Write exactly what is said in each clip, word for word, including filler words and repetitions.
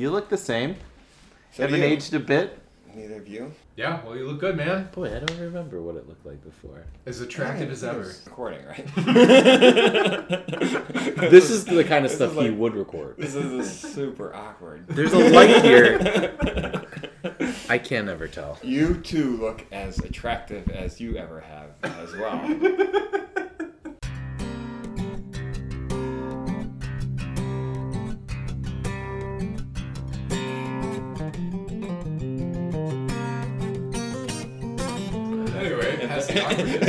You look the same. So haven't aged a bit. Neither of you. Yeah, well, you look good, man. Boy, I don't remember what it looked like before. As attractive yeah, as ever. Recording, right? This is the kind of this stuff like, you would record. This is super awkward. There's a light here. I can never tell. You two look as attractive as you ever have as well.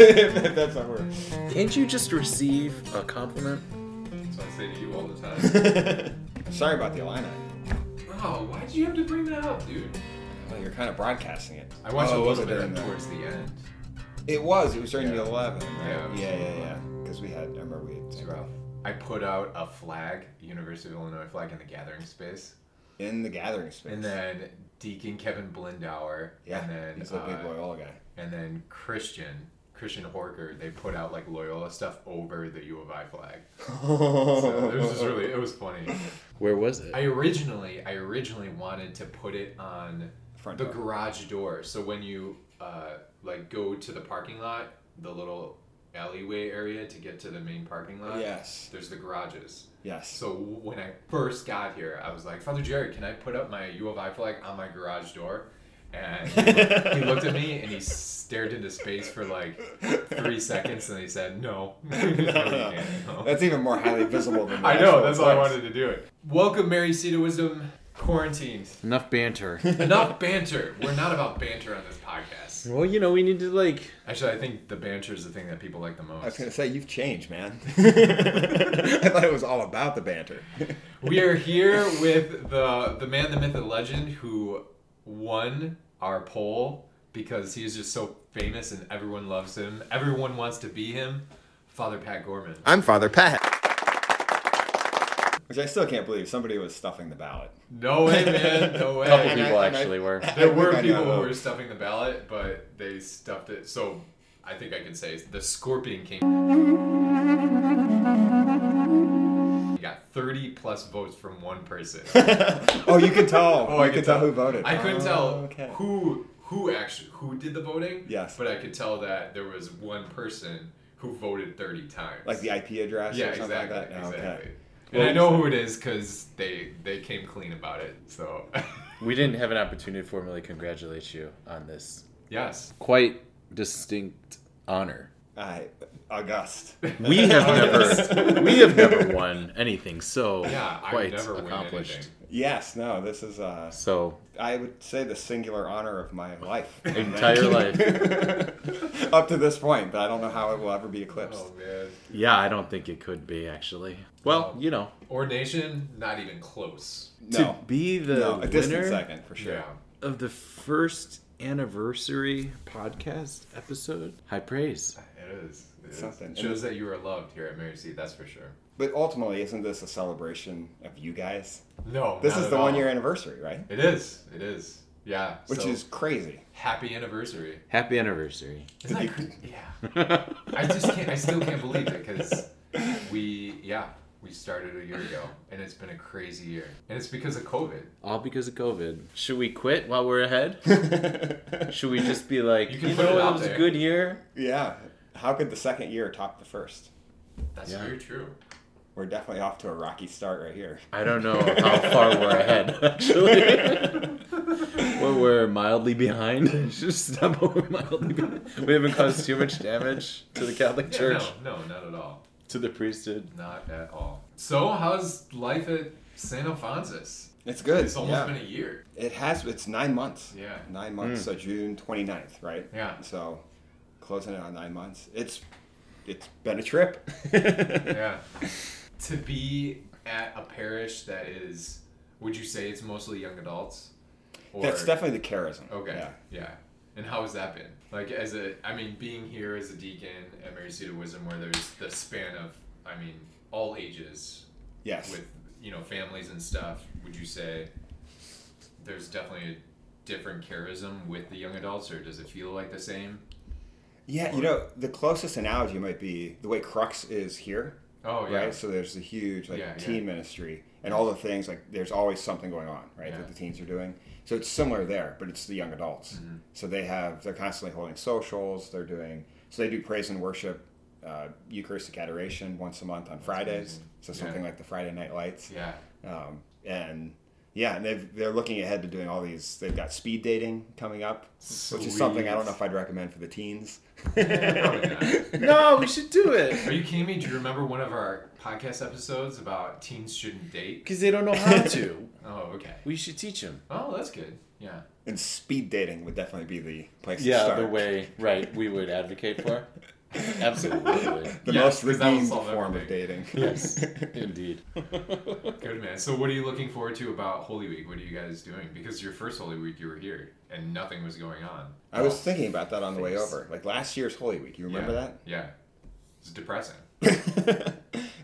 If that's not weird. Can't you just receive a compliment? That's what I say to you all the time. Sorry about the Illini. Wow, why did you have to bring that up, dude? Well, you're kind of broadcasting it. I watched oh, a little bit towards the end. It was. It was during yeah. the eleven. Right? Yeah, yeah, yeah, yeah. Because yeah. we had, I remember we had... So, I put out a flag, University of Illinois flag, in the gathering space. In the gathering space. And then Deacon Kevin Blindauer. Yeah, and then, he's a big uh, Loyola guy. And then Christian... Christian Horker, they put out like Loyola stuff over the U of I flag. So it was just really, it was funny. Where was it? I originally, I originally wanted to put it on Front the door. garage door. So when you uh, like go to the parking lot, the little alleyway area to get to the main parking lot. Yes. There's the garages. Yes. So when I first got here, I was like, Father Jerry, can I put up my U of I flag on my garage door? And he looked at me and he stared into space for like three seconds and he said, no. no, no. no. That's even more highly visible than I know. That's why I wanted to do it. Welcome, Mary Seat of Wisdom, Quarantined. Enough banter. Enough banter. We're not about banter on this podcast. Well, you know, we need to like... Actually, I think the banter is the thing that people like the most. I was going to say, you've changed, man. I thought it was all about the banter. We are here with the, the man, the myth, the legend who... won our poll because he's just so famous and everyone loves him. Everyone wants to be him. Father Pat Gorman. I'm Father Pat. Which I still can't believe somebody was stuffing the ballot. No way, man. No way. A couple and people I, actually I, were. I, there I were people who were stuffing the ballot, but they stuffed it. So I think I can say the Scorpion King. thirty plus votes from one person. Oh, you could tell. Oh, I could tell. tell who voted. I couldn't oh, tell okay. who who actually who did the voting. Yes. But I could tell that there was one person who voted thirty times. Like the I P address yeah, or something exactly, like that? Yeah, exactly. Okay. And well, I know who it is because they, they came clean about it. So we didn't have an opportunity to formally congratulate you on this. Yes. Quite distinct honor. Uh, August. We have never, we have never won anything so yeah, quite never accomplished. Anything. Yes, no, this is uh, so. I would say the singular honor of my life, entire life, up to this point. But I don't know how it will ever be eclipsed. Oh man. Yeah, I don't think it could be actually. Well, um, you know, ordination, not even close. No. To be the no, winner, a distant second for sure yeah. of the first anniversary podcast episode. High praise. It is. It Something. Is. It shows that you are loved here at Mary Seat, that's for sure. But ultimately, isn't this a celebration of you guys? No. This not is the one year anniversary, right? It is. It is. Yeah. Which so, is crazy. Happy anniversary. Happy anniversary. Isn't that crazy? Yeah. I just can't, I still can't believe it because we, yeah, we started a year ago and it's been a crazy year. And it's because of COVID. All because of COVID. Should we quit while we're ahead? Should we just be like, you, can you put know, it, out it was there. a good year? Yeah. How could the second year top the first? That's yeah. very true. We're definitely off to a rocky start right here. I don't know how far we're ahead, actually. Well, we're mildly behind. Just stop over mildly behind. We haven't caused too much damage to the Catholic Church. Yeah, no, no, not at all. To the priesthood. Not at all. So, how's life at Saint Alphonsus? It's good. It's almost yeah. been a year. It has. It's nine months. Yeah. Nine months, mm. so June twenty-ninth, right? Yeah. So... closing it on nine months. It's it's been a trip. Yeah. To be at a parish that is, would you say it's mostly young adults? Or... That's definitely the charism. Okay. Yeah. yeah. And how has that been? Like as a, I mean, being here as a deacon at Mary Seat of Wisdom, where there's the span of, I mean, all ages. Yes. With, you know, families and stuff. Would you say there's definitely a different charism with the young adults, or does it feel like the same? Yeah, you know, the closest analogy might be the way Crux is here. Oh, yeah. Right? So there's a huge like yeah, teen yeah. ministry. and all the things, like there's always something going on, right, yeah. that the teens are doing. So it's similar there, but it's the young adults. Mm-hmm. So they have, they're constantly holding socials, they're doing, so they do praise and worship, uh, Eucharistic adoration once a month on That's Fridays. Amazing. So something yeah. like the Friday Night Lights. Yeah. Um, and yeah, and they've, they're looking ahead to doing all these, they've got speed dating coming up, Sweet. Which is something I don't know if I'd recommend for the teens. Yeah, no, we should do it. Are you kidding me? Do you remember one of our podcast episodes about teens shouldn't date? Because they don't know how to. Oh, okay. We should teach them. Oh, that's good. Yeah. And speed dating would definitely be the place yeah, to start. Yeah, the way, right, we would advocate for. Absolutely. The yes, most redeemed form everything. Of dating. Yes, indeed. Good, man. So what are you looking forward to about Holy Week? What are you guys doing? Because your first Holy Week, you were here, and nothing was going on. I was thinking about that on the way over. Like last year's Holy Week. You remember yeah. that? Yeah. It's depressing. It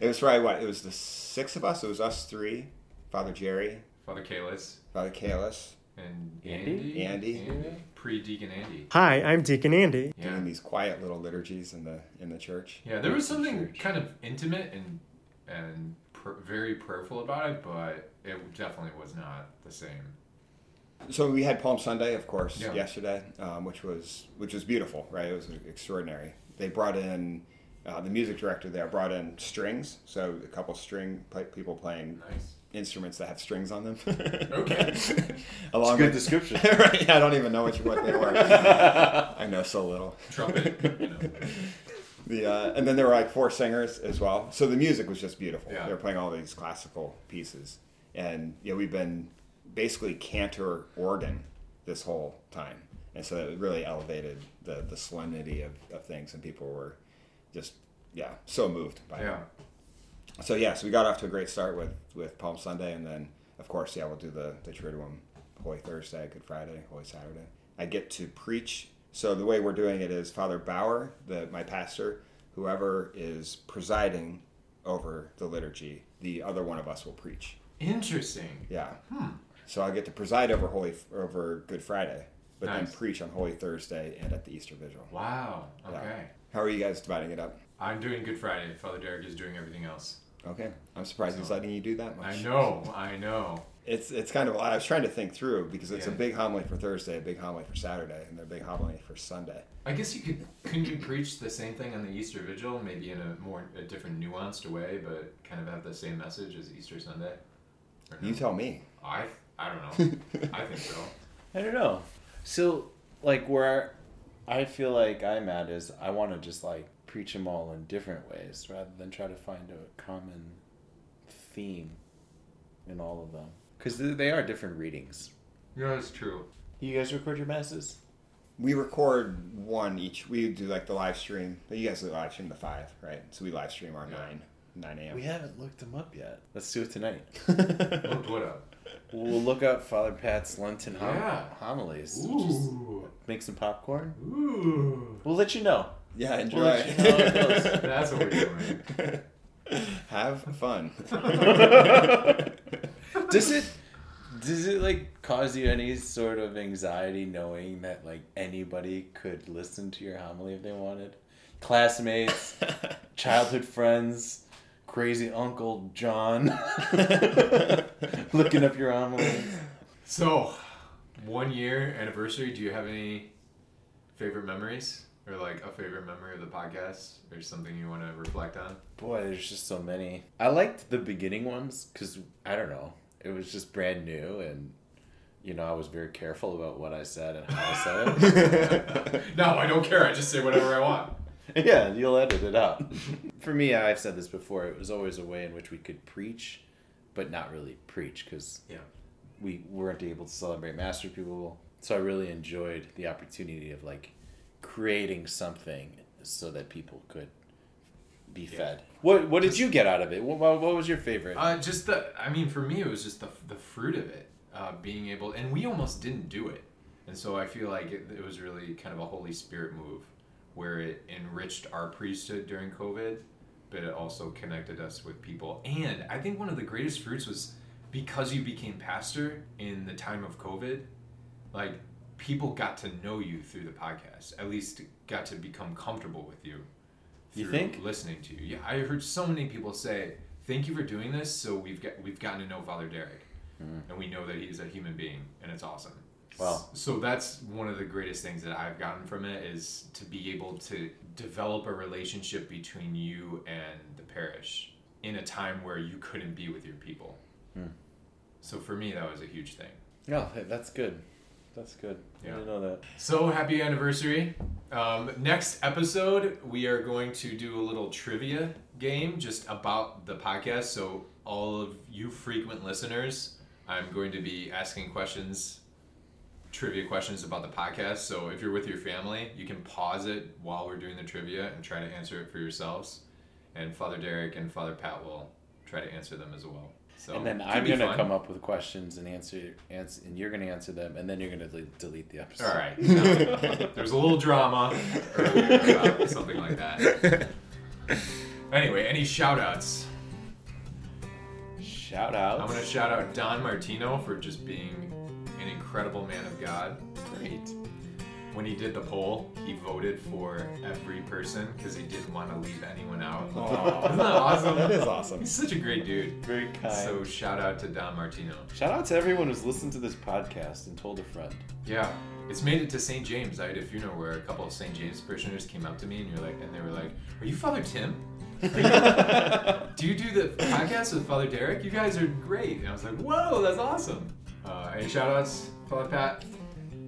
was probably what? It was the six of us. It was us three. Father Jerry. Father Kalis. Father Kalis. And Andy? Andy. Andy. Pre-Deacon Andy. Hi, I'm Deacon Andy. Yeah. Doing these quiet little liturgies in the in the church. Yeah, there was something kind of intimate and and pr- very prayerful about it, but it definitely was not the same. So we had Palm Sunday, of course, yeah. yesterday, um, which was which was beautiful, right? It was extraordinary. They brought in, uh, the music director there brought in strings, so a couple string play, people playing. Nice. Instruments that have strings on them. Okay. Along it's a good with, description. Right? I don't even know what, you, what they were. I know so little. Trumpet, you know. The, uh, and then there were like four singers as well. So the music was just beautiful. Yeah. They were playing all these classical pieces. And yeah, you know, we've been basically cantor organ this whole time. And so it really elevated the, the solemnity of, of things. And people were just, yeah, so moved by yeah. it. So, yeah, so we got off to a great start with, with Palm Sunday, and then, of course, yeah, we'll do the, the Triduum, Holy Thursday, Good Friday, Holy Saturday. I get to preach. So the way we're doing it is Father Bauer, the, my pastor, whoever is presiding over the liturgy, the other one of us will preach. Interesting. Yeah. Hmm. So I get to preside over Holy over Good Friday, but nice. Then preach on Holy Thursday and at the Easter Vigil. Wow. Okay. Yeah. How are you guys dividing it up? I'm doing Good Friday. Father Derek is doing everything else. Okay. I'm surprised so, he's letting you do that much. I know. I know. It's it's kind of a lot. I was trying to think through because it's yeah. a big homily for Thursday, a big homily for Saturday, and a big homily for Sunday. I guess you could, couldn't you preach the same thing on the Easter Vigil, maybe in a more a different nuanced way, but kind of have the same message as Easter Sunday? Or no? You tell me. I, I don't know. I think so. I don't know. So, like, where I feel like I'm at is I want to just, like, preach them all in different ways rather than try to find a common theme in all of them. Because they are different readings. Yeah, that's true. You guys record your masses? We record one each. We do like the live stream. You guys live stream the five, right? So we live stream our yeah. nine, nine a.m. We haven't looked them up yet. Let's do it tonight. Look what up? We'll look up Father Pat's Lenten hom- yeah. homilies. Ooh. Just make some popcorn. Ooh. We'll let you know. Yeah, enjoy. We'll let you know how it goes. That's what we're doing. Have fun. Does it does it like cause you any sort of anxiety knowing that like anybody could listen to your homily if they wanted? Classmates, childhood friends, crazy Uncle John looking up your homilies. So, one year anniversary, do you have any favorite memories? Or like a favorite memory of the podcast or something you want to reflect on? Boy, there's just so many. I liked the beginning ones because, I don't know, it was just brand new and, you know, I was very careful about what I said and how I said it. No, I don't care. I just say whatever I want. Yeah, you'll edit it out. For me, I've said this before, it was always a way in which we could preach, but not really preach because yeah. we weren't able to celebrate Master People. So I really enjoyed the opportunity of like, creating something so that people could be yeah. fed. What What did you get out of it? What What was your favorite? Uh, just the. I mean, for me, it was just the the fruit of it, uh, being able, and we almost didn't do it, and so I feel like it, it was really kind of a Holy Spirit move, where it enriched our priesthood during COVID, but it also connected us with people. And I think one of the greatest fruits was because you became pastor in the time of COVID, like. People got to know you through the podcast, at least got to become comfortable with you through you think? Listening to you. Yeah, I heard so many people say, thank you for doing this. So we've got we've gotten to know Father Derek, mm-hmm. and we know that he's a human being, and it's awesome. Wow. So that's one of the greatest things that I've gotten from it, is to be able to develop a relationship between you and the parish in a time where you couldn't be with your people. Mm. So for me, that was a huge thing. Yeah, oh, that's good. That's good. Yeah. I didn't know that. So happy anniversary. Um, next episode, we are going to do a little trivia game just about the podcast. So all of you frequent listeners, I'm going to be asking questions, trivia questions about the podcast. So if you're with your family, you can pause it while we're doing the trivia and try to answer it for yourselves. And Father Derek and Father Pat will try to answer them as well. So, and then I'm going to come up with questions and answer, answer and you're going to answer them, and then you're going to delete, delete the episode. All right. No, there's a little drama earlier about something like that. Anyway, any shout-outs? Shout-outs? I'm going to shout out Don Martino for just being an incredible man of God. Great. When he did the poll, he voted for every person because he didn't want to leave anyone out. Oh, isn't that awesome? That is awesome. He's such a great dude. Very kind. So shout out to Don Martino. Shout out to everyone who's listened to this podcast and told a friend. Yeah. It's made it to Saint James. I had a funeral where a couple of Saint James parishioners came up to me and you're like, and they were like, "Are you Father Tim? You, do you do the podcast with Father Derek? You guys are great." And I was like, "Whoa, that's awesome." Uh, any shout outs, Father Pat?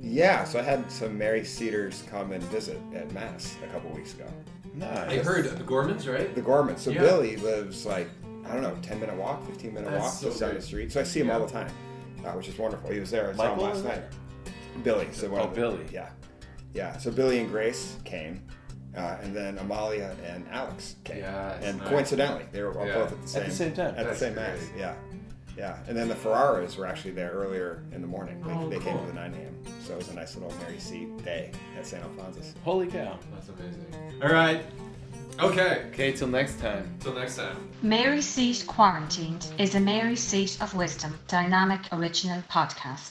Yeah, so I had some Mary Seaters come and visit at Mass a couple weeks ago. Nice. I heard the Gormans, right? The Gormans. So yeah. Billy lives like, I don't know, ten minute walk, fifteen minute That's walk so just down the street. So I see him yeah. all the time, uh, which is wonderful. He was there. I saw him last night. Billy. So oh, the, Billy. Yeah. Yeah. So Billy and Grace came, uh, and then Amalia and Alex came. Yeah, and nice. Coincidentally, they were all yeah. both at the same, at the same time. At That's the same Mass. Yeah. Yeah, and then the Ferraros were actually there earlier in the morning. They, oh, they cool. came to the nine a.m. So it was a nice little Mary Seat day at Saint Alphonsus. Holy cow. That's amazing. All right. Okay. Okay, till next time. Till next time. Mary Seat Quarantined is a Mary Seat of Wisdom Dynamic Original Podcast.